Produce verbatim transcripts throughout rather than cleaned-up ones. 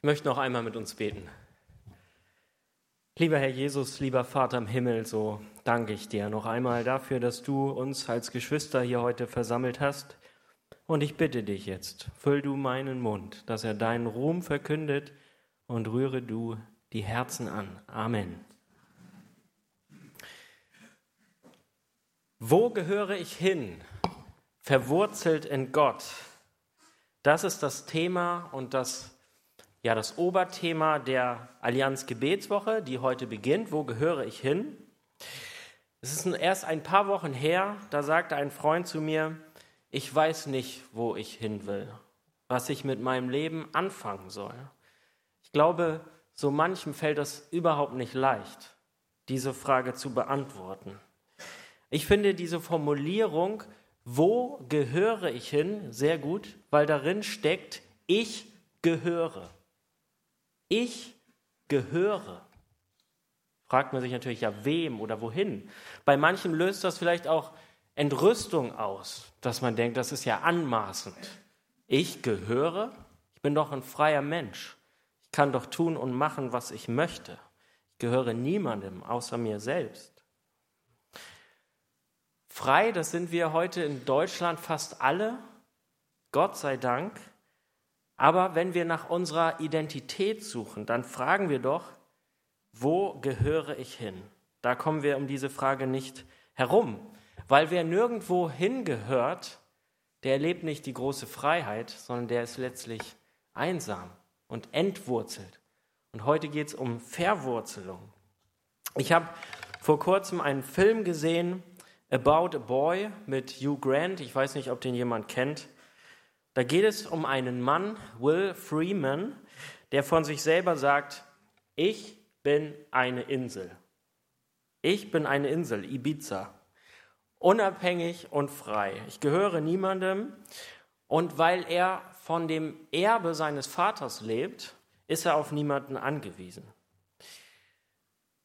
Ich möchte noch einmal mit uns beten. Lieber Herr Jesus, lieber Vater im Himmel, so danke ich dir noch einmal dafür, dass du uns als Geschwister hier heute versammelt hast. Und ich bitte dich jetzt, füll du meinen Mund, dass er deinen Ruhm verkündet, und rühre du die Herzen an. Amen. Wo gehöre ich hin? Verwurzelt in Gott. Das ist das Thema und das Ja, das Oberthema der Allianz Gebetswoche, die heute beginnt. Wo gehöre ich hin? Es ist erst ein paar Wochen her, da sagte ein Freund zu mir, ich weiß nicht, wo ich hin will, was ich mit meinem Leben anfangen soll. Ich glaube, so manchem fällt es überhaupt nicht leicht, diese Frage zu beantworten. Ich finde diese Formulierung, wo gehöre ich hin, sehr gut, weil darin steckt, ich gehöre. Ich gehöre. Fragt man sich natürlich, ja, wem oder wohin? Bei manchen löst das vielleicht auch Entrüstung aus, dass man denkt, das ist ja anmaßend. Ich gehöre? Ich bin doch ein freier Mensch. Ich kann doch tun und machen, was ich möchte. Ich gehöre niemandem außer mir selbst. Frei, das sind wir heute in Deutschland fast alle, Gott sei Dank. Aber wenn wir nach unserer Identität suchen, dann fragen wir doch, wo gehöre ich hin? Da kommen wir um diese Frage nicht herum, weil wer nirgendwo hingehört, der erlebt nicht die große Freiheit, sondern der ist letztlich einsam und entwurzelt. Und heute geht es um Verwurzelung. Ich habe vor kurzem einen Film gesehen, About a Boy mit Hugh Grant. Ich weiß nicht, ob den jemand kennt. Da geht es um einen Mann, Will Freeman, der von sich selber sagt, ich bin eine Insel. Ich bin eine Insel, Ibiza. Unabhängig und frei. Ich gehöre niemandem. Und weil er von dem Erbe seines Vaters lebt, ist er auf niemanden angewiesen.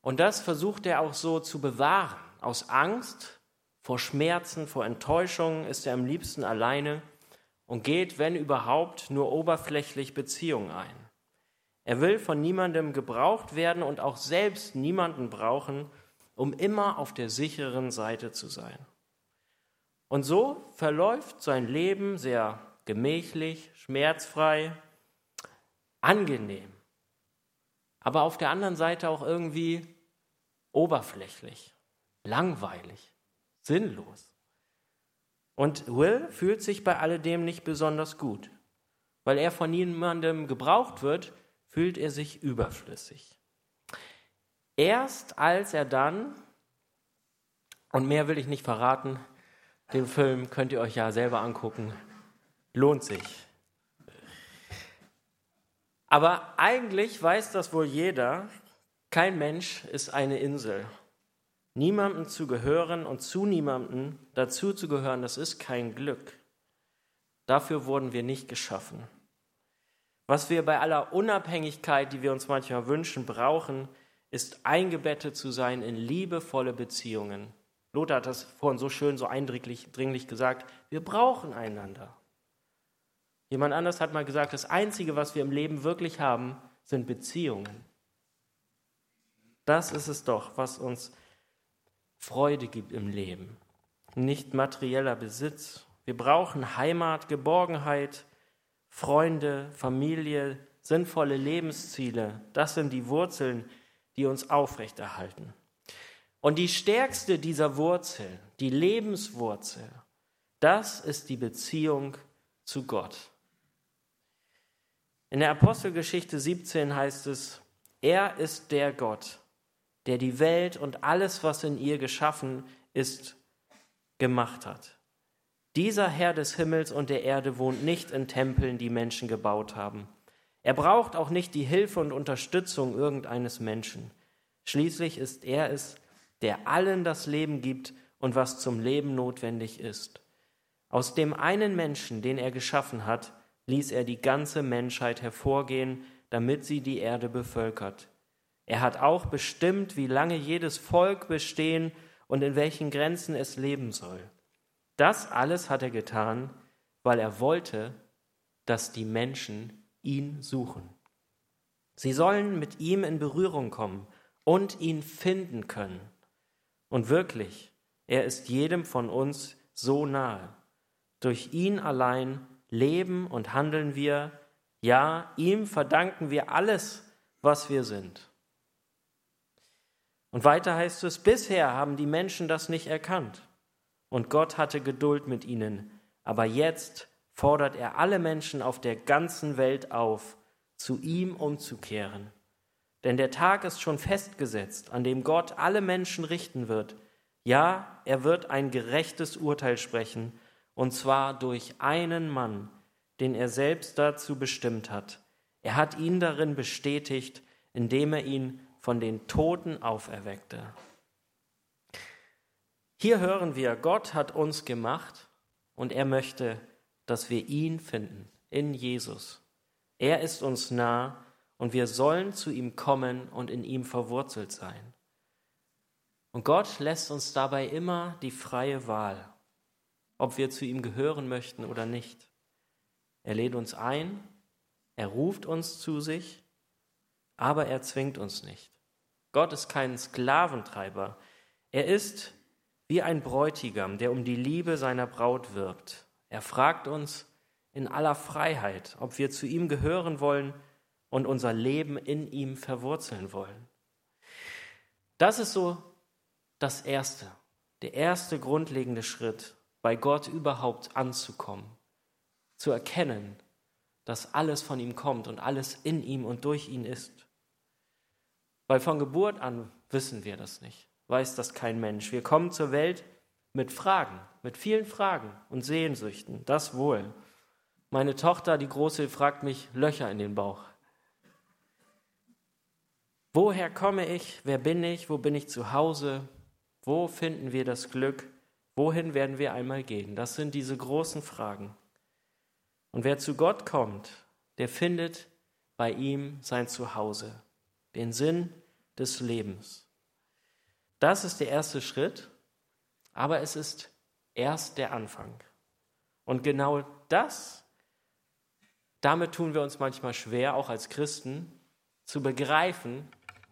Und das versucht er auch so zu bewahren. Aus Angst, vor Schmerzen, vor Enttäuschungen ist er am liebsten alleine und geht, wenn überhaupt, nur oberflächlich Beziehungen ein. Er will von niemandem gebraucht werden und auch selbst niemanden brauchen, um immer auf der sicheren Seite zu sein. Und so verläuft sein Leben sehr gemächlich, schmerzfrei, angenehm, aber auf der anderen Seite auch irgendwie oberflächlich, langweilig, sinnlos. Und Will fühlt sich bei alledem nicht besonders gut. Weil er von niemandem gebraucht wird, fühlt er sich überflüssig. Erst als er dann, und mehr will ich nicht verraten, den Film könnt ihr euch ja selber angucken, lohnt sich. Aber eigentlich weiß das wohl jeder, kein Mensch ist eine Insel. Niemandem zu gehören und zu niemandem dazu zu gehören, das ist kein Glück. Dafür wurden wir nicht geschaffen. Was wir bei aller Unabhängigkeit, die wir uns manchmal wünschen, brauchen, ist eingebettet zu sein in liebevolle Beziehungen. Lothar hat das vorhin so schön, so eindringlich dringlich gesagt, wir brauchen einander. Jemand anders hat mal gesagt, das Einzige, was wir im Leben wirklich haben, sind Beziehungen. Das ist es doch, was uns Freude gibt im Leben, nicht materieller Besitz. Wir brauchen Heimat, Geborgenheit, Freunde, Familie, sinnvolle Lebensziele. Das sind die Wurzeln, die uns aufrechterhalten. Und die stärkste dieser Wurzeln, die Lebenswurzel, das ist die Beziehung zu Gott. In der Apostelgeschichte siebzehn heißt es, er ist der Gott, der die Welt und alles, was in ihr geschaffen ist, gemacht hat. Dieser Herr des Himmels und der Erde wohnt nicht in Tempeln, die Menschen gebaut haben. Er braucht auch nicht die Hilfe und Unterstützung irgendeines Menschen. Schließlich ist er es, der allen das Leben gibt und was zum Leben notwendig ist. Aus dem einen Menschen, den er geschaffen hat, ließ er die ganze Menschheit hervorgehen, damit sie die Erde bevölkert. Er hat auch bestimmt, wie lange jedes Volk bestehen und in welchen Grenzen es leben soll. Das alles hat er getan, weil er wollte, dass die Menschen ihn suchen. Sie sollen mit ihm in Berührung kommen und ihn finden können. Und wirklich, er ist jedem von uns so nahe. Durch ihn allein leben und handeln wir. Ja, ihm verdanken wir alles, was wir sind. Und weiter heißt es, bisher haben die Menschen das nicht erkannt. Und Gott hatte Geduld mit ihnen. Aber jetzt fordert er alle Menschen auf der ganzen Welt auf, zu ihm umzukehren. Denn der Tag ist schon festgesetzt, an dem Gott alle Menschen richten wird. Ja, er wird ein gerechtes Urteil sprechen, und zwar durch einen Mann, den er selbst dazu bestimmt hat. Er hat ihn darin bestätigt, indem er ihn von den Toten auferweckte. Hier hören wir, Gott hat uns gemacht und er möchte, dass wir ihn finden, in Jesus. Er ist uns nah und wir sollen zu ihm kommen und in ihm verwurzelt sein. Und Gott lässt uns dabei immer die freie Wahl, ob wir zu ihm gehören möchten oder nicht. Er lädt uns ein, er ruft uns zu sich, aber er zwingt uns nicht. Gott ist kein Sklaventreiber. Er ist wie ein Bräutigam, der um die Liebe seiner Braut wirbt. Er fragt uns in aller Freiheit, ob wir zu ihm gehören wollen und unser Leben in ihm verwurzeln wollen. Das ist so das Erste, der erste grundlegende Schritt, bei Gott überhaupt anzukommen, zu erkennen, dass alles von ihm kommt und alles in ihm und durch ihn ist. Weil von Geburt an wissen wir das nicht, weiß das kein Mensch. Wir kommen zur Welt mit Fragen, mit vielen Fragen und Sehnsüchten, das wohl. Meine Tochter, die Große, fragt mich Löcher in den Bauch. Woher komme ich? Wer bin ich? Wo bin ich zu Hause? Wo finden wir das Glück? Wohin werden wir einmal gehen? Das sind diese großen Fragen. Und wer zu Gott kommt, der findet bei ihm sein Zuhause, den Sinn des Lebens. Das ist der erste Schritt, aber es ist erst der Anfang. Und genau das, damit tun wir uns manchmal schwer, auch als Christen, zu begreifen,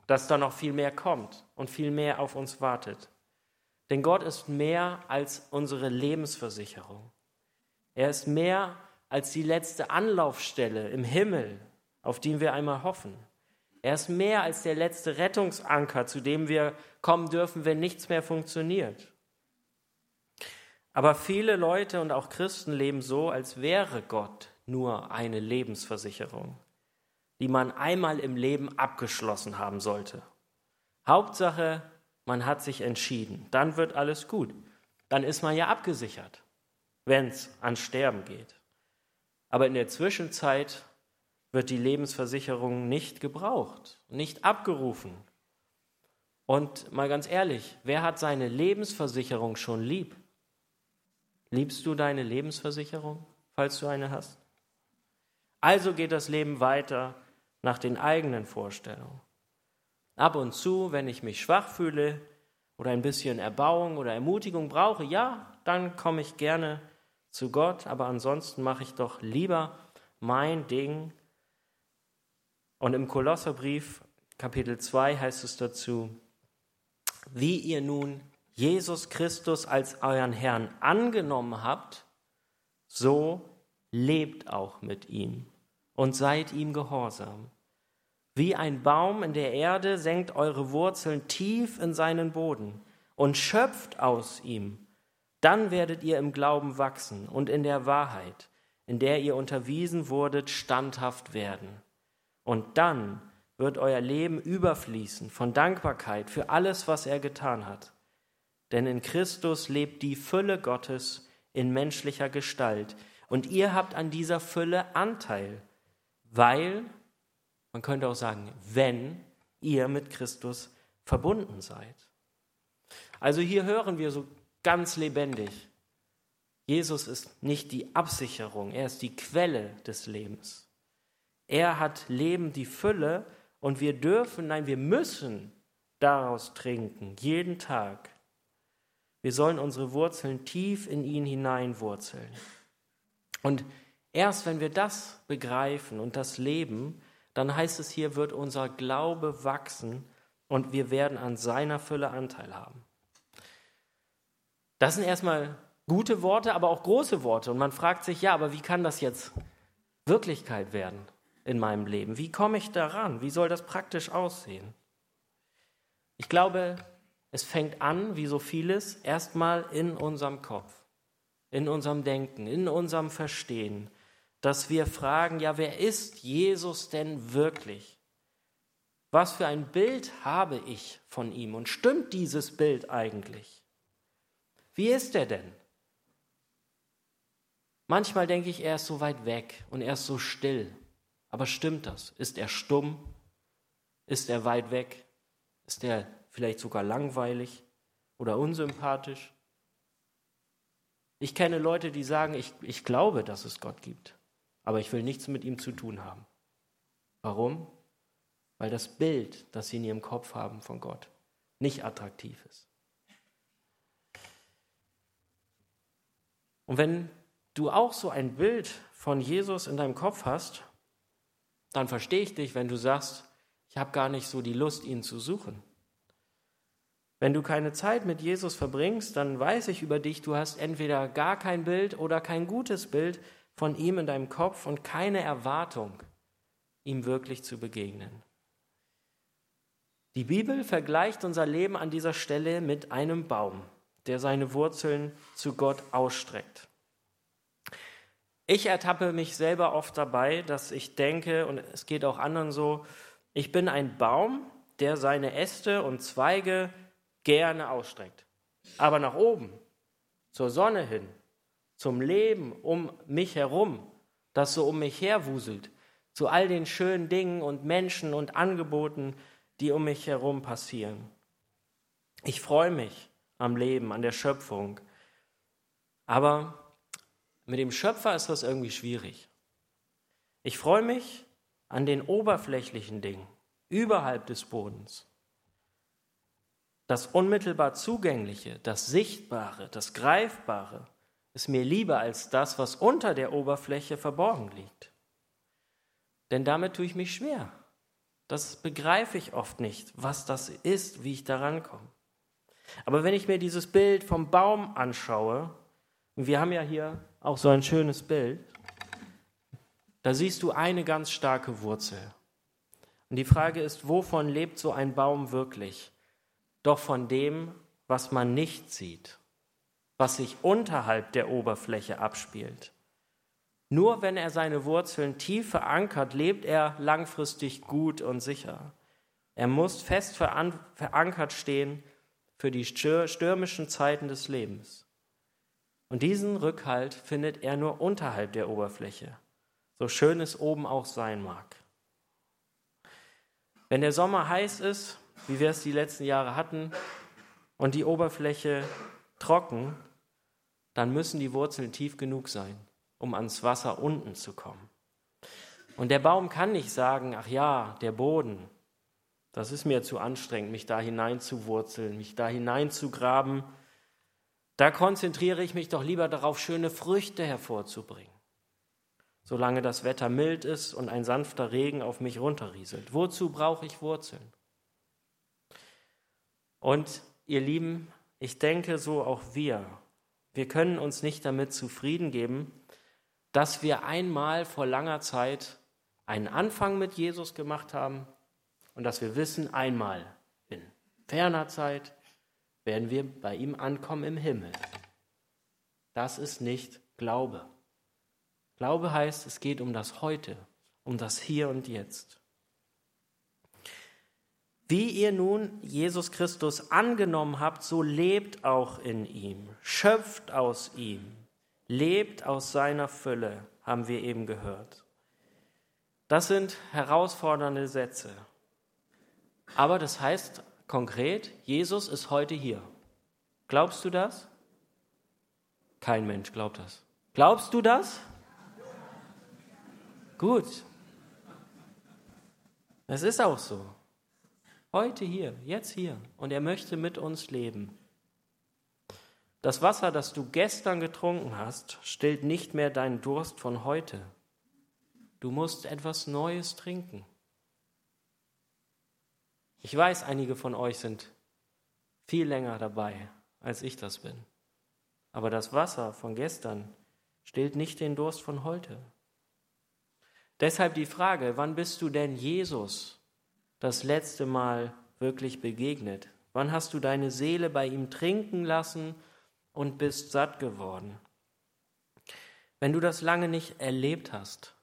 dass da noch viel mehr kommt und viel mehr auf uns wartet. Denn Gott ist mehr als unsere Lebensversicherung. Er ist mehr als die letzte Anlaufstelle im Himmel, auf die wir einmal hoffen. Er ist mehr als der letzte Rettungsanker, zu dem wir kommen dürfen, wenn nichts mehr funktioniert. Aber viele Leute und auch Christen leben so, als wäre Gott nur eine Lebensversicherung, die man einmal im Leben abgeschlossen haben sollte. Hauptsache, man hat sich entschieden, dann wird alles gut. Dann ist man ja abgesichert, wenn es an Sterben geht. Aber in der Zwischenzeit wird die Lebensversicherung nicht gebraucht, nicht abgerufen. Und mal ganz ehrlich, wer hat seine Lebensversicherung schon lieb? Liebst du deine Lebensversicherung, falls du eine hast? Also geht das Leben weiter nach den eigenen Vorstellungen. Ab und zu, wenn ich mich schwach fühle oder ein bisschen Erbauung oder Ermutigung brauche, ja, dann komme ich gerne zu Gott, aber ansonsten mache ich doch lieber mein Ding. Und im Kolosserbrief, Kapitel zwei, heißt es dazu, wie ihr nun Jesus Christus als euren Herrn angenommen habt, so lebt auch mit ihm und seid ihm gehorsam. Wie ein Baum in der Erde senkt eure Wurzeln tief in seinen Boden und schöpft aus ihm. Dann werdet ihr im Glauben wachsen und in der Wahrheit, in der ihr unterwiesen wurdet, standhaft werden. Und dann wird euer Leben überfließen von Dankbarkeit für alles, was er getan hat. Denn in Christus lebt die Fülle Gottes in menschlicher Gestalt. Und ihr habt an dieser Fülle Anteil, weil... Man könnte auch sagen, wenn ihr mit Christus verbunden seid. Also hier hören wir so ganz lebendig, Jesus ist nicht die Absicherung, er ist die Quelle des Lebens. Er hat Leben, die Fülle, und wir dürfen, nein, wir müssen daraus trinken, jeden Tag. Wir sollen unsere Wurzeln tief in ihn hineinwurzeln. Und erst wenn wir das begreifen und das leben, dann heißt es hier, wird unser Glaube wachsen und wir werden an seiner Fülle Anteil haben. Das sind erstmal gute Worte, aber auch große Worte. Und man fragt sich, ja, aber wie kann das jetzt Wirklichkeit werden in meinem Leben? Wie komme ich daran? Wie soll das praktisch aussehen? Ich glaube, es fängt an, wie so vieles, erstmal in unserem Kopf, in unserem Denken, in unserem Verstehen, dass wir fragen, ja, wer ist Jesus denn wirklich? Was für ein Bild habe ich von ihm? Und stimmt dieses Bild eigentlich? Wie ist er denn? Manchmal denke ich, er ist so weit weg und er ist so still. Aber stimmt das? Ist er stumm? Ist er weit weg? Ist er vielleicht sogar langweilig oder unsympathisch? Ich kenne Leute, die sagen, ich, ich glaube, dass es Gott gibt, aber ich will nichts mit ihm zu tun haben. Warum? Weil das Bild, das sie in ihrem Kopf haben von Gott, nicht attraktiv ist. Und wenn du auch so ein Bild von Jesus in deinem Kopf hast, dann verstehe ich dich, wenn du sagst, ich habe gar nicht so die Lust, ihn zu suchen. Wenn du keine Zeit mit Jesus verbringst, dann weiß ich über dich, du hast entweder gar kein Bild oder kein gutes Bild von ihm in deinem Kopf und keine Erwartung, ihm wirklich zu begegnen. Die Bibel vergleicht unser Leben an dieser Stelle mit einem Baum, der seine Wurzeln zu Gott ausstreckt. Ich ertappe mich selber oft dabei, dass ich denke, und es geht auch anderen so, ich bin ein Baum, der seine Äste und Zweige gerne ausstreckt, aber nach oben, zur Sonne hin, zum Leben um mich herum, das so um mich her wuselt, zu all den schönen Dingen und Menschen und Angeboten, die um mich herum passieren. Ich freue mich am Leben, an der Schöpfung, aber mit dem Schöpfer ist das irgendwie schwierig. Ich freue mich an den oberflächlichen Dingen, überhalb des Bodens. Das unmittelbar Zugängliche, das Sichtbare, das Greifbare ist mir lieber als das, was unter der Oberfläche verborgen liegt. Denn damit tue ich mich schwer. Das begreife ich oft nicht, was das ist, wie ich da rankomme. Aber wenn ich mir dieses Bild vom Baum anschaue, und wir haben ja hier auch so ein schönes Bild, da siehst du eine ganz starke Wurzel. Und die Frage ist, wovon lebt so ein Baum wirklich? Doch von dem, was man nicht sieht, was sich unterhalb der Oberfläche abspielt. Nur wenn er seine Wurzeln tief verankert, lebt er langfristig gut und sicher. Er muss fest verankert stehen für die stürmischen Zeiten des Lebens. Und diesen Rückhalt findet er nur unterhalb der Oberfläche, so schön es oben auch sein mag. Wenn der Sommer heiß ist, wie wir es die letzten Jahre hatten, und die Oberfläche trocken, dann müssen die Wurzeln tief genug sein, um ans Wasser unten zu kommen. Und der Baum kann nicht sagen, ach ja, der Boden, das ist mir zu anstrengend, mich da hinein zu wurzeln, mich da hinein zu graben. Da konzentriere ich mich doch lieber darauf, schöne Früchte hervorzubringen, solange das Wetter mild ist und ein sanfter Regen auf mich runterrieselt. Wozu brauche ich Wurzeln? Und ihr Lieben, ich denke, so auch wir. Wir können uns nicht damit zufrieden geben, dass wir einmal vor langer Zeit einen Anfang mit Jesus gemacht haben und dass wir wissen, einmal in ferner Zeit werden wir bei ihm ankommen im Himmel. Das ist nicht Glaube. Glaube heißt, es geht um das Heute, um das Hier und Jetzt. Wie ihr nun Jesus Christus angenommen habt, so lebt auch in ihm, schöpft aus ihm, lebt aus seiner Fülle, haben wir eben gehört. Das sind herausfordernde Sätze. Aber das heißt konkret, Jesus ist heute hier. Glaubst du das? Kein Mensch glaubt das. Glaubst du das? Gut. Es ist auch so. Heute hier, jetzt hier. Und er möchte mit uns leben. Das Wasser, das du gestern getrunken hast, stillt nicht mehr deinen Durst von heute. Du musst etwas Neues trinken. Ich weiß, einige von euch sind viel länger dabei, als ich das bin. Aber das Wasser von gestern stillt nicht den Durst von heute. Deshalb die Frage, wann bist du denn Jesus das letzte Mal wirklich begegnet? Wann hast du deine Seele bei ihm trinken lassen und bist satt geworden? Wenn du das lange nicht erlebt hast,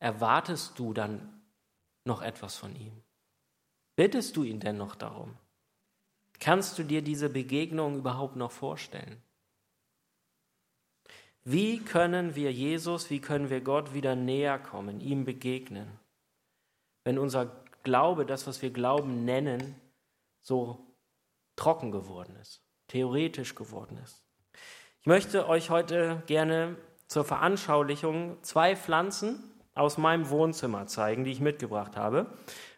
erwartest du dann noch etwas von ihm? Bittest du ihn denn noch darum? Kannst du dir diese Begegnung überhaupt noch vorstellen? Wie können wir Jesus, wie können wir Gott wieder näher kommen, ihm begegnen, wenn unser Glaube, das, was wir Glauben nennen, so trocken geworden ist, theoretisch geworden ist? Ich möchte euch heute gerne zur Veranschaulichung zwei Pflanzen aus meinem Wohnzimmer zeigen, die ich mitgebracht habe.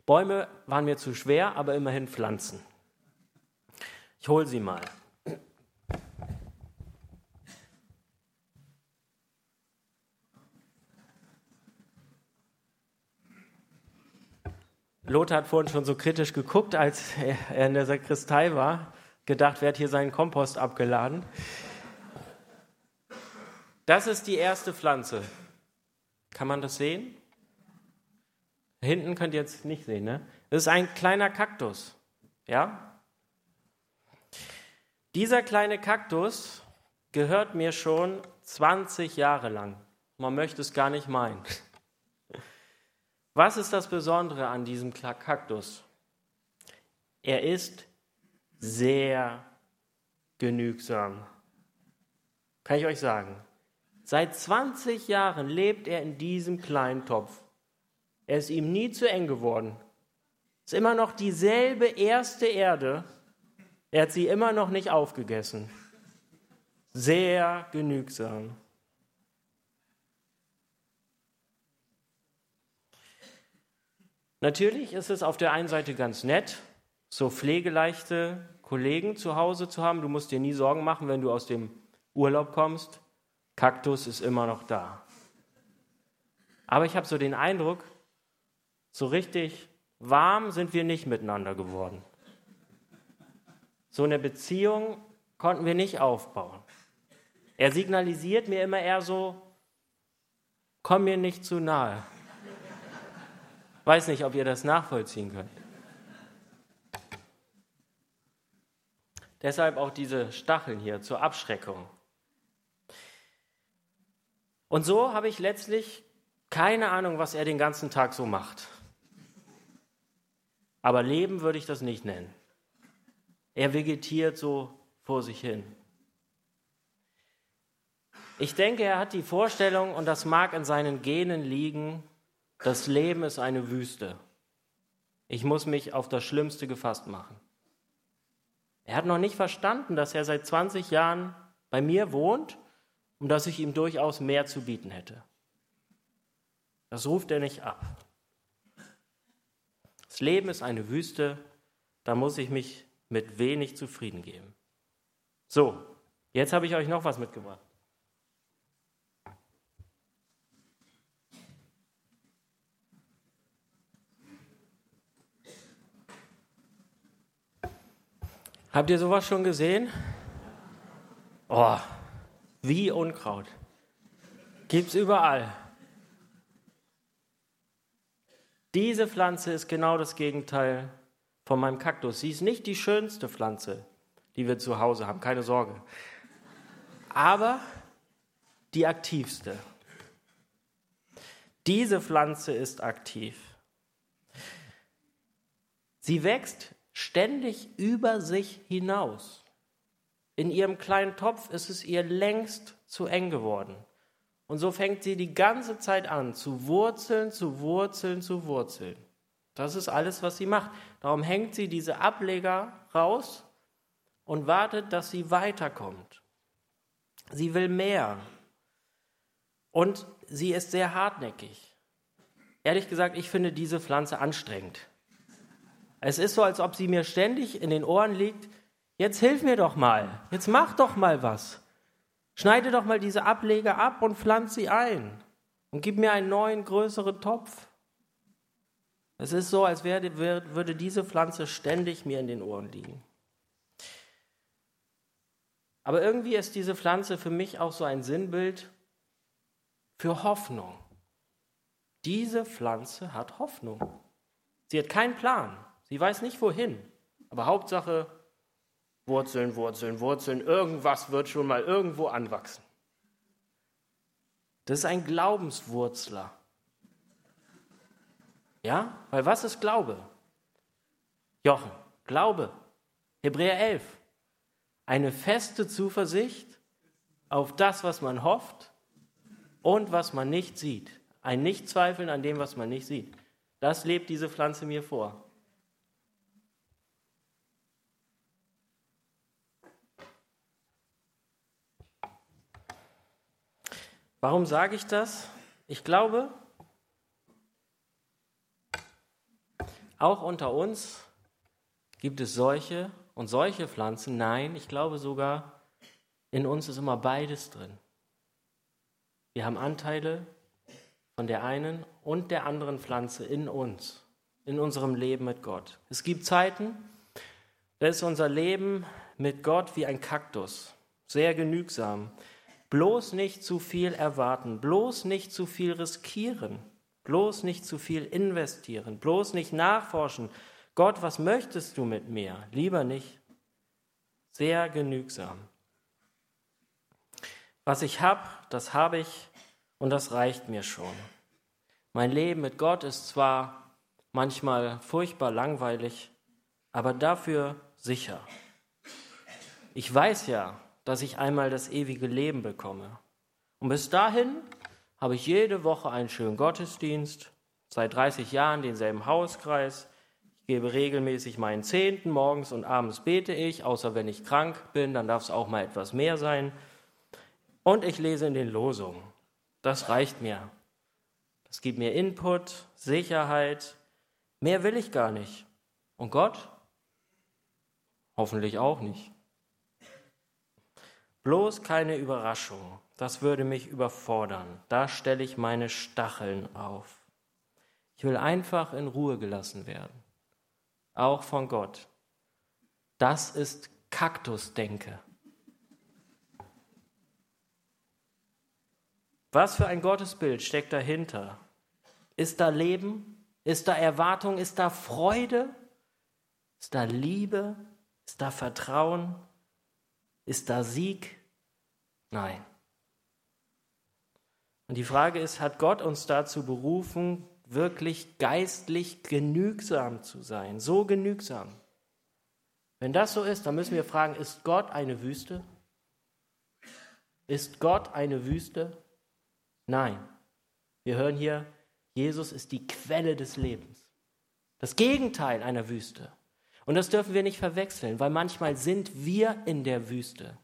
Bäume waren mir zu schwer, aber immerhin Pflanzen. Ich hole sie mal. Lothar hat vorhin schon so kritisch geguckt, als er in der Sakristei war, gedacht, wer hat hier seinen Kompost abgeladen. Das ist die erste Pflanze. Kann man das sehen? Hinten könnt ihr jetzt nicht sehen, ne? Das ist ein kleiner Kaktus, ja? Dieser kleine Kaktus gehört mir schon zwanzig Jahre lang. Man möchte es gar nicht meinen. Was ist das Besondere an diesem Kaktus? Er ist sehr genügsam. Kann ich euch sagen. Seit zwanzig Jahren lebt er in diesem kleinen Topf. Er ist ihm nie zu eng geworden. Es ist immer noch dieselbe erste Erde. Er hat sie immer noch nicht aufgegessen. Sehr genügsam. Natürlich ist es auf der einen Seite ganz nett, so pflegeleichte Kollegen zu Hause zu haben. Du musst dir nie Sorgen machen, wenn du aus dem Urlaub kommst. Kaktus ist immer noch da. Aber ich habe so den Eindruck, so richtig warm sind wir nicht miteinander geworden. So eine Beziehung konnten wir nicht aufbauen. Er signalisiert mir immer eher so, komm mir nicht zu nahe. Weiß nicht, ob ihr das nachvollziehen könnt. Deshalb auch diese Stacheln hier zur Abschreckung. Und so habe ich letztlich keine Ahnung, was er den ganzen Tag so macht. Aber Leben würde ich das nicht nennen. Er vegetiert so vor sich hin. Ich denke, er hat die Vorstellung, und das mag in seinen Genen liegen, das Leben ist eine Wüste. Ich muss mich auf das Schlimmste gefasst machen. Er hat noch nicht verstanden, dass er seit zwanzig Jahren bei mir wohnt und dass ich ihm durchaus mehr zu bieten hätte. Das ruft er nicht ab. Das Leben ist eine Wüste, da muss ich mich mit wenig zufrieden geben. So, jetzt habe ich euch noch was mitgebracht. Habt ihr sowas schon gesehen? Oh, wie Unkraut. Gibt's überall. Diese Pflanze ist genau das Gegenteil von meinem Kaktus. Sie ist nicht die schönste Pflanze, die wir zu Hause haben, keine Sorge. Aber die aktivste. Diese Pflanze ist aktiv. Sie wächst ständig über sich hinaus. In ihrem kleinen Topf ist es ihr längst zu eng geworden. Und so fängt sie die ganze Zeit an, zu wurzeln, zu wurzeln, zu wurzeln. Das ist alles, was sie macht. Darum hängt sie diese Ableger raus und wartet, dass sie weiterkommt. Sie will mehr. Und sie ist sehr hartnäckig. Ehrlich gesagt, ich finde diese Pflanze anstrengend. Es ist so, als ob sie mir ständig in den Ohren liegt, jetzt hilf mir doch mal, jetzt mach doch mal was. Schneide doch mal diese Ableger ab und pflanz sie ein und gib mir einen neuen, größeren Topf. Es ist so, als wäre, würde diese Pflanze ständig mir in den Ohren liegen. Aber irgendwie ist diese Pflanze für mich auch so ein Sinnbild für Hoffnung. Diese Pflanze hat Hoffnung. Sie hat keinen Plan. Sie weiß nicht, wohin. Aber Hauptsache, Wurzeln, Wurzeln, Wurzeln. Irgendwas wird schon mal irgendwo anwachsen. Das ist ein Glaubenswurzler. Ja? Weil was ist Glaube? Jochen, Glaube. Hebräer elf. Eine feste Zuversicht auf das, was man hofft und was man nicht sieht. Ein Nichtzweifeln an dem, was man nicht sieht. Das lebt diese Pflanze mir vor. Warum sage ich das? Ich glaube, auch unter uns gibt es solche und solche Pflanzen. Nein, ich glaube sogar, in uns ist immer beides drin. Wir haben Anteile von der einen und der anderen Pflanze in uns, in unserem Leben mit Gott. Es gibt Zeiten, da ist unser Leben mit Gott wie ein Kaktus, sehr genügsam. Bloß nicht zu viel erwarten, bloß nicht zu viel riskieren, bloß nicht zu viel investieren, bloß nicht nachforschen. Gott, was möchtest du mit mir? Lieber nicht. Sehr genügsam. Was ich habe, das habe ich und das reicht mir schon. Mein Leben mit Gott ist zwar manchmal furchtbar langweilig, aber dafür sicher. Ich weiß ja, dass ich einmal das ewige Leben bekomme. Und bis dahin habe ich jede Woche einen schönen Gottesdienst, seit dreißig Jahren denselben Hauskreis, ich gebe regelmäßig meinen Zehnten, morgens und abends bete ich, außer wenn ich krank bin, dann darf es auch mal etwas mehr sein. Und ich lese in den Losungen. Das reicht mir. Das gibt mir Input, Sicherheit, mehr will ich gar nicht. Und Gott? Hoffentlich auch nicht. Bloß keine Überraschung, das würde mich überfordern. Da stelle ich meine Stacheln auf. Ich will einfach in Ruhe gelassen werden, auch von Gott. Das ist Kaktusdenke. Was für ein Gottesbild steckt dahinter? Ist da Leben? Ist da Erwartung? Ist da Freude? Ist da Liebe? Ist da Vertrauen? Ist da Sieg? Nein. Und die Frage ist, hat Gott uns dazu berufen, wirklich geistlich genügsam zu sein? So genügsam. Wenn das so ist, dann müssen wir fragen, ist Gott eine Wüste? Ist Gott eine Wüste? Nein. Wir hören hier, Jesus ist die Quelle des Lebens. Das Gegenteil einer Wüste. Und das dürfen wir nicht verwechseln, weil manchmal sind wir in der Wüste.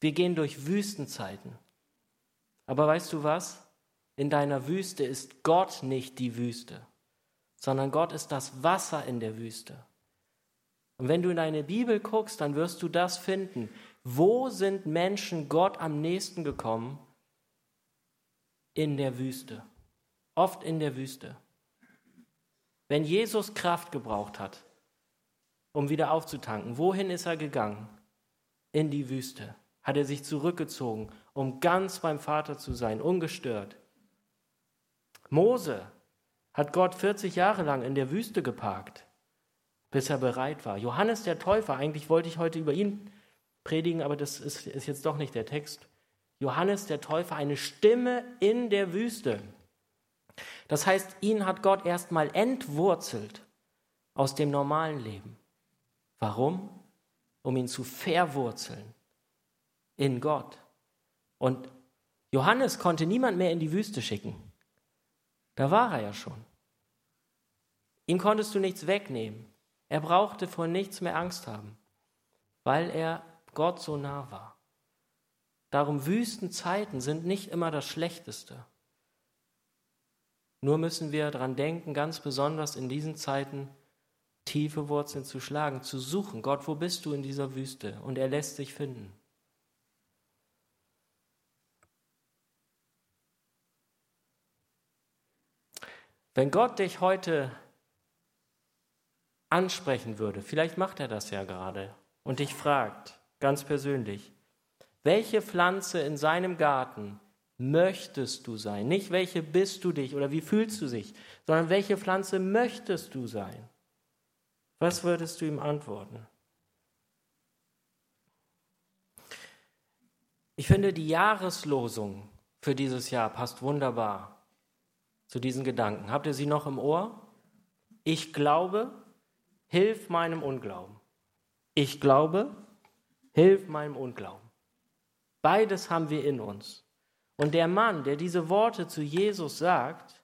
Wir gehen durch Wüstenzeiten. Aber weißt du was? In deiner Wüste ist Gott nicht die Wüste, sondern Gott ist das Wasser in der Wüste. Und wenn du in deine Bibel guckst, dann wirst du das finden. Wo sind Menschen Gott am nächsten gekommen? In der Wüste. Oft in der Wüste. Wenn Jesus Kraft gebraucht hat, um wieder aufzutanken. Wohin ist er gegangen? In die Wüste. Hat er sich zurückgezogen, um ganz beim Vater zu sein, ungestört. Mose hat Gott vierzig Jahre lang in der Wüste geparkt, bis er bereit war. Johannes der Täufer, eigentlich wollte ich heute über ihn predigen, aber das ist, ist jetzt doch nicht der Text. Johannes der Täufer, eine Stimme in der Wüste. Das heißt, ihn hat Gott erstmal entwurzelt aus dem normalen Leben. Warum? Um ihn zu verwurzeln in Gott. Und Johannes konnte niemand mehr in die Wüste schicken. Da war er ja schon. Ihm konntest du nichts wegnehmen. Er brauchte vor nichts mehr Angst haben, weil er Gott so nah war. Darum Wüstenzeiten sind nicht immer das Schlechteste. Nur müssen wir daran denken, ganz besonders in diesen Zeiten, tiefe Wurzeln zu schlagen, zu suchen. Gott, wo bist du in dieser Wüste? Und er lässt sich finden. Wenn Gott dich heute ansprechen würde, vielleicht macht er das ja gerade, und dich fragt, ganz persönlich, welche Pflanze in seinem Garten möchtest du sein? Nicht welche bist du dich oder wie fühlst du dich, sondern welche Pflanze möchtest du sein? Was würdest du ihm antworten? Ich finde, die Jahreslosung für dieses Jahr passt wunderbar zu diesen Gedanken. Habt ihr sie noch im Ohr? Ich glaube, hilf meinem Unglauben. Ich glaube, hilf meinem Unglauben. Beides haben wir in uns. Und der Mann, der diese Worte zu Jesus sagt,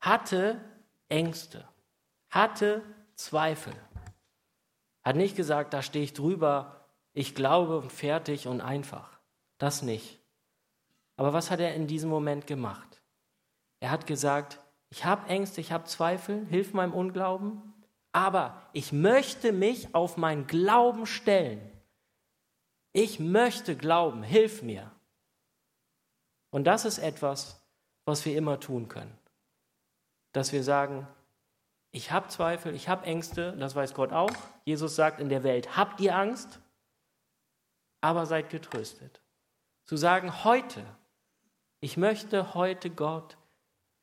hatte Ängste, hatte Zweifel. Hat nicht gesagt, da stehe ich drüber, ich glaube und fertig und einfach. Das nicht. Aber was hat er in diesem Moment gemacht? Er hat gesagt, ich habe Ängste, ich habe Zweifel, hilf meinem Unglauben, aber ich möchte mich auf meinen Glauben stellen. Ich möchte glauben, hilf mir. Und das ist etwas, was wir immer tun können. Dass wir sagen, ich habe Zweifel, ich habe Ängste, das weiß Gott auch. Jesus sagt, in der Welt habt ihr Angst, aber seid getröstet. Zu sagen, heute, ich möchte heute Gott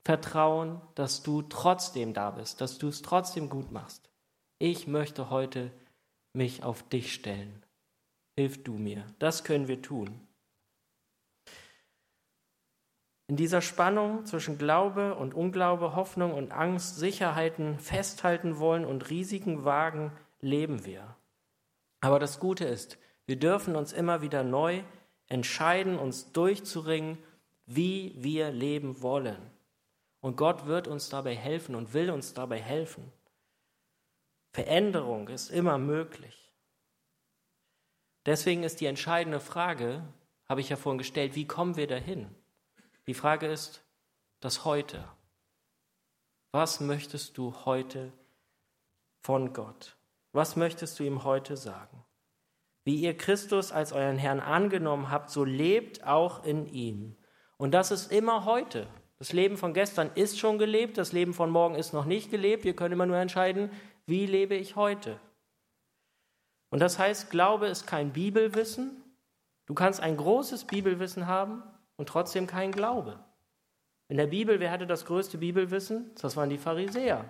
vertrauen, dass du trotzdem da bist, dass du es trotzdem gut machst. Ich möchte heute mich auf dich stellen. Hilf du mir. Das können wir tun. In dieser Spannung zwischen Glaube und Unglaube, Hoffnung und Angst, Sicherheiten festhalten wollen und Risiken wagen, leben wir. Aber das Gute ist, wir dürfen uns immer wieder neu entscheiden, uns durchzuringen, wie wir leben wollen. Und Gott wird uns dabei helfen und will uns dabei helfen. Veränderung ist immer möglich. Deswegen ist die entscheidende Frage, habe ich ja vorhin gestellt, wie kommen wir dahin? Die Frage ist, das Heute. Was möchtest du heute von Gott? Was möchtest du ihm heute sagen? Wie ihr Christus als euren Herrn angenommen habt, so lebt auch in ihm. Und das ist immer heute. Das Leben von gestern ist schon gelebt, das Leben von morgen ist noch nicht gelebt. Wir können immer nur entscheiden, wie lebe ich heute? Und das heißt, Glaube ist kein Bibelwissen. Du kannst ein großes Bibelwissen haben und trotzdem kein Glaube. In der Bibel, wer hatte das größte Bibelwissen? Das waren die Pharisäer.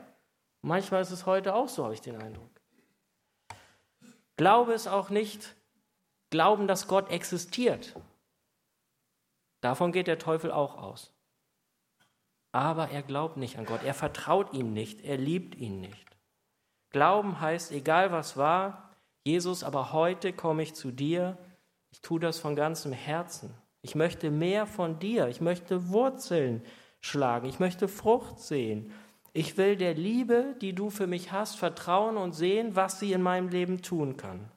Manchmal ist es heute auch so, habe ich den Eindruck. Glaube ist auch nicht Glauben, dass Gott existiert. Davon geht der Teufel auch aus. Aber er glaubt nicht an Gott, er vertraut ihm nicht, er liebt ihn nicht. Glauben heißt, egal was war, Jesus, aber heute komme ich zu dir, ich tue das von ganzem Herzen. Ich möchte mehr von dir. Ich möchte Wurzeln schlagen. Ich möchte Frucht sehen. Ich will der Liebe, die du für mich hast, vertrauen und sehen, was sie in meinem Leben tun kann.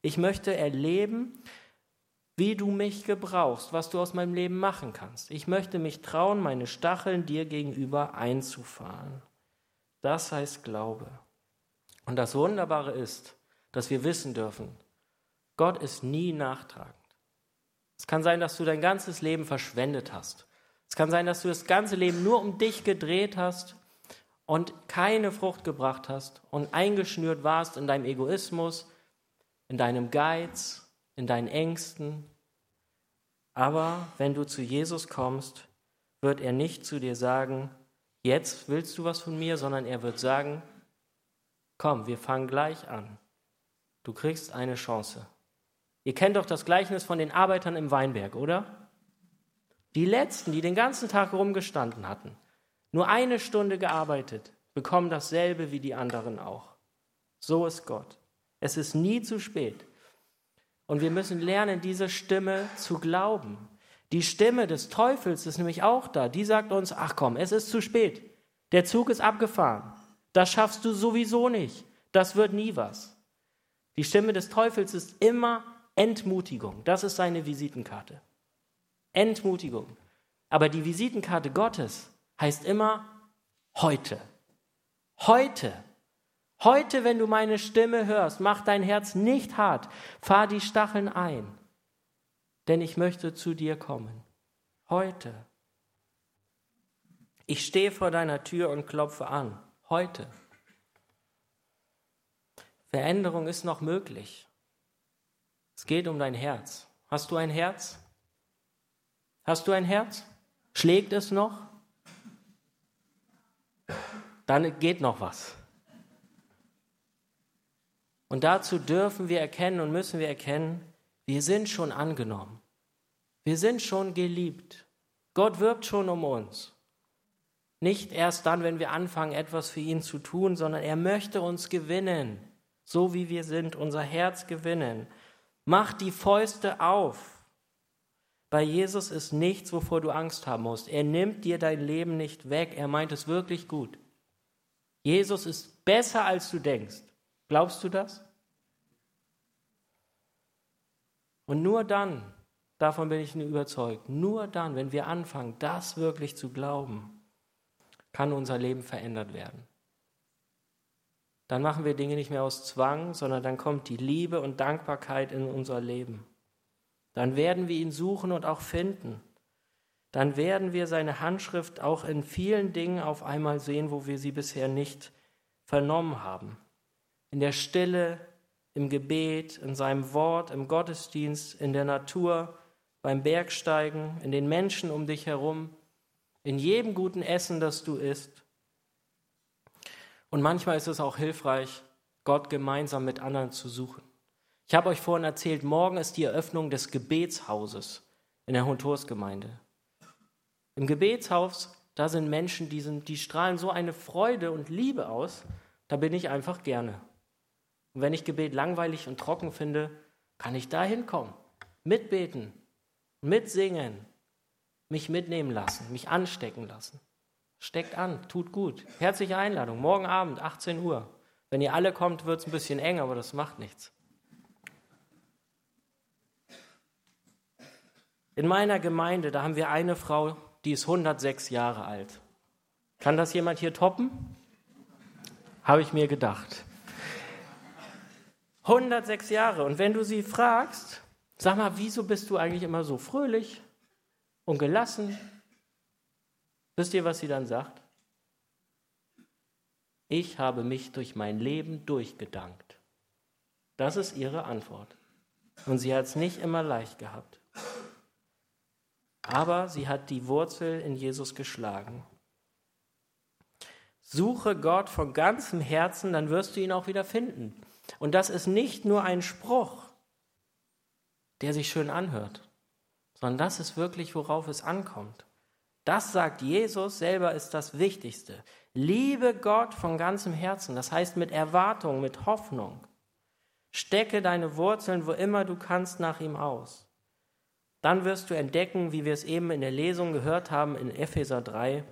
Ich möchte erleben, wie du mich gebrauchst, was du aus meinem Leben machen kannst. Ich möchte mich trauen, meine Stacheln dir gegenüber einzufahren. Das heißt Glaube. Und das Wunderbare ist, dass wir wissen dürfen, Gott ist nie nachtragend. Es kann sein, dass du dein ganzes Leben verschwendet hast. Es kann sein, dass du das ganze Leben nur um dich gedreht hast und keine Frucht gebracht hast und eingeschnürt warst in deinem Egoismus, in deinem Geiz, in deinen Ängsten. Aber wenn du zu Jesus kommst, wird er nicht zu dir sagen, jetzt willst du was von mir, sondern er wird sagen, komm, wir fangen gleich an. Du kriegst eine Chance. Ihr kennt doch das Gleichnis von den Arbeitern im Weinberg, oder? Die Letzten, die den ganzen Tag rumgestanden hatten, nur eine Stunde gearbeitet, bekommen dasselbe wie die anderen auch. So ist Gott. Es ist nie zu spät. Und wir müssen lernen, diese Stimme zu glauben. Die Stimme des Teufels ist nämlich auch da. Die sagt uns, ach komm, es ist zu spät. Der Zug ist abgefahren. Das schaffst du sowieso nicht. Das wird nie was. Die Stimme des Teufels ist immer Entmutigung, das ist seine Visitenkarte. Entmutigung. Aber die Visitenkarte Gottes heißt immer heute. Heute. Heute, wenn du meine Stimme hörst, mach dein Herz nicht hart, fahr die Stacheln ein, denn ich möchte zu dir kommen. Heute. Ich stehe vor deiner Tür und klopfe an. Heute. Veränderung ist noch möglich. Es geht um dein Herz. Hast du ein Herz? Hast du ein Herz? Schlägt es noch? Dann geht noch was. Und dazu dürfen wir erkennen und müssen wir erkennen, wir sind schon angenommen. Wir sind schon geliebt. Gott wirbt schon um uns. Nicht erst dann, wenn wir anfangen, etwas für ihn zu tun, sondern er möchte uns gewinnen, so wie wir sind, unser Herz gewinnen. Mach die Fäuste auf. Bei Jesus ist nichts, wovor du Angst haben musst. Er nimmt dir dein Leben nicht weg. Er meint es wirklich gut. Jesus ist besser, als du denkst. Glaubst du das? Und nur dann, davon bin ich überzeugt, nur dann, wenn wir anfangen, das wirklich zu glauben, kann unser Leben verändert werden. Dann machen wir Dinge nicht mehr aus Zwang, sondern dann kommt die Liebe und Dankbarkeit in unser Leben. Dann werden wir ihn suchen und auch finden. Dann werden wir seine Handschrift auch in vielen Dingen auf einmal sehen, wo wir sie bisher nicht vernommen haben. In der Stille, im Gebet, in seinem Wort, im Gottesdienst, in der Natur, beim Bergsteigen, in den Menschen um dich herum, in jedem guten Essen, das du isst. Und manchmal ist es auch hilfreich, Gott gemeinsam mit anderen zu suchen. Ich habe euch vorhin erzählt, morgen ist die Eröffnung des Gebetshauses in der Hontursgemeinde. Im Gebetshaus, da sind Menschen, die, sind, die strahlen so eine Freude und Liebe aus, da bin ich einfach gerne. Und wenn ich Gebet langweilig und trocken finde, kann ich da hinkommen, mitbeten, mitsingen, mich mitnehmen lassen, mich anstecken lassen. Steckt an, tut gut. Herzliche Einladung, morgen Abend, achtzehn Uhr. Wenn ihr alle kommt, wird es ein bisschen eng, aber das macht nichts. In meiner Gemeinde, da haben wir eine Frau, die ist hundertsechs Jahre alt. Kann das jemand hier toppen? Habe ich mir gedacht. hundertsechs Jahre. Und wenn du sie fragst, sag mal, wieso bist du eigentlich immer so fröhlich und gelassen? Wisst ihr, was sie dann sagt? Ich habe mich durch mein Leben durchgedankt. Das ist ihre Antwort. Und sie hat es nicht immer leicht gehabt. Aber sie hat die Wurzel in Jesus geschlagen. Suche Gott von ganzem Herzen, dann wirst du ihn auch wieder finden. Und das ist nicht nur ein Spruch, der sich schön anhört, sondern das ist wirklich, worauf es ankommt. Das sagt Jesus selber, ist das Wichtigste. Liebe Gott von ganzem Herzen, das heißt mit Erwartung, mit Hoffnung. Stecke deine Wurzeln, wo immer du kannst, nach ihm aus. Dann wirst du entdecken, wie wir es eben in der Lesung gehört haben in Epheser drei,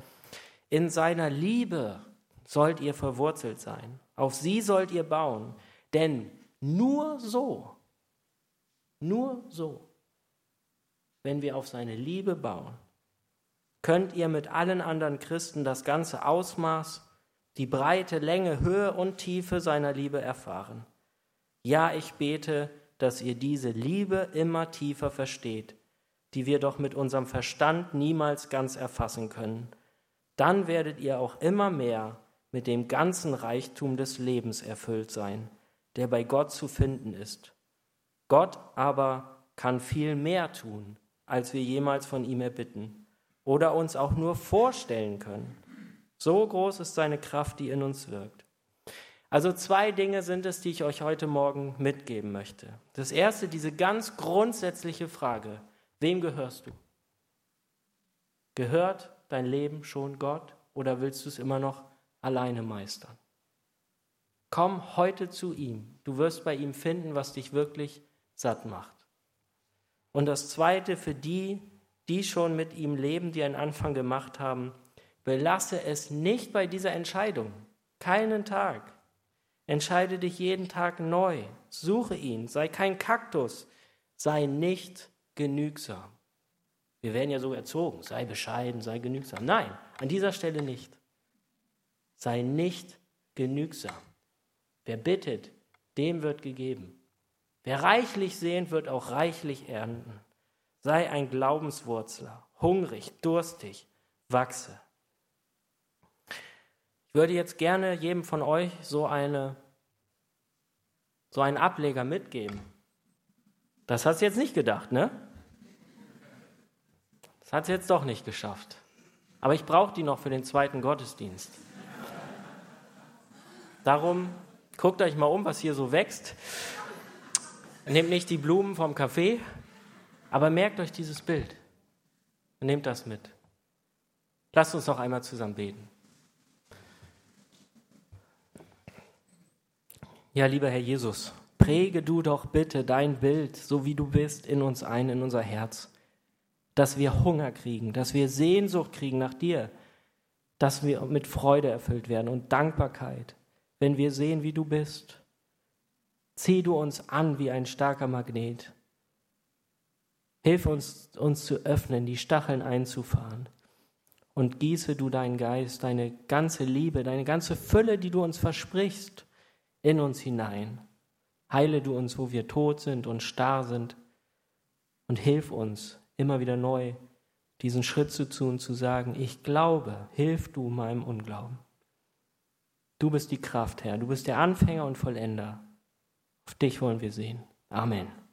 in seiner Liebe sollt ihr verwurzelt sein, auf sie sollt ihr bauen, denn nur so, nur so, wenn wir auf seine Liebe bauen, könnt ihr mit allen anderen Christen das ganze Ausmaß, die Breite, Länge, Höhe und Tiefe seiner Liebe erfahren. Ja, ich bete, dass ihr diese Liebe immer tiefer versteht, die wir doch mit unserem Verstand niemals ganz erfassen können. Dann werdet ihr auch immer mehr mit dem ganzen Reichtum des Lebens erfüllt sein, der bei Gott zu finden ist. Gott aber kann viel mehr tun, als wir jemals von ihm erbitten oder uns auch nur vorstellen können. So groß ist seine Kraft, die in uns wirkt. Also zwei Dinge sind es, die ich euch heute Morgen mitgeben möchte. Das erste, diese ganz grundsätzliche Frage, wem gehörst du? Gehört dein Leben schon Gott oder willst du es immer noch alleine meistern? Komm heute zu ihm, du wirst bei ihm finden, was dich wirklich satt macht. Und das zweite, für die, die schon mit ihm leben, die einen Anfang gemacht haben, belasse es nicht bei dieser Entscheidung, keinen Tag. Entscheide dich jeden Tag neu, suche ihn, sei kein Kaktus, sei nicht genügsam. Wir werden ja so erzogen, sei bescheiden, sei genügsam. Nein, an dieser Stelle nicht. Sei nicht genügsam. Wer bittet, dem wird gegeben. Wer reichlich sehnt, wird auch reichlich ernten. Sei ein Glaubenswurzler, hungrig, durstig, wachse. Ich würde jetzt gerne jedem von euch so eine so einen Ableger mitgeben. Das hast du jetzt nicht gedacht, ne? Das hat es jetzt doch nicht geschafft. Aber ich brauche die noch für den zweiten Gottesdienst. Darum guckt euch mal um, was hier so wächst. Nehmt nicht die Blumen vom Café, aber merkt euch dieses Bild. Und nehmt das mit. Lasst uns noch einmal zusammen beten. Ja, lieber Herr Jesus, präge du doch bitte dein Bild, so wie du bist, in uns ein, in unser Herz. Dass wir Hunger kriegen, dass wir Sehnsucht kriegen nach dir, dass wir mit Freude erfüllt werden und Dankbarkeit, wenn wir sehen, wie du bist. Zieh du uns an wie ein starker Magnet. Hilf uns, uns zu öffnen, die Stacheln einzufahren. Und gieße du deinen Geist, deine ganze Liebe, deine ganze Fülle, die du uns versprichst, in uns hinein. Heile du uns, wo wir tot sind und starr sind. Und hilf uns, immer wieder neu diesen Schritt zu tun und zu sagen, ich glaube, hilf du meinem Unglauben. Du bist die Kraft, Herr, du bist der Anfänger und Vollender. Auf dich wollen wir sehen. Amen.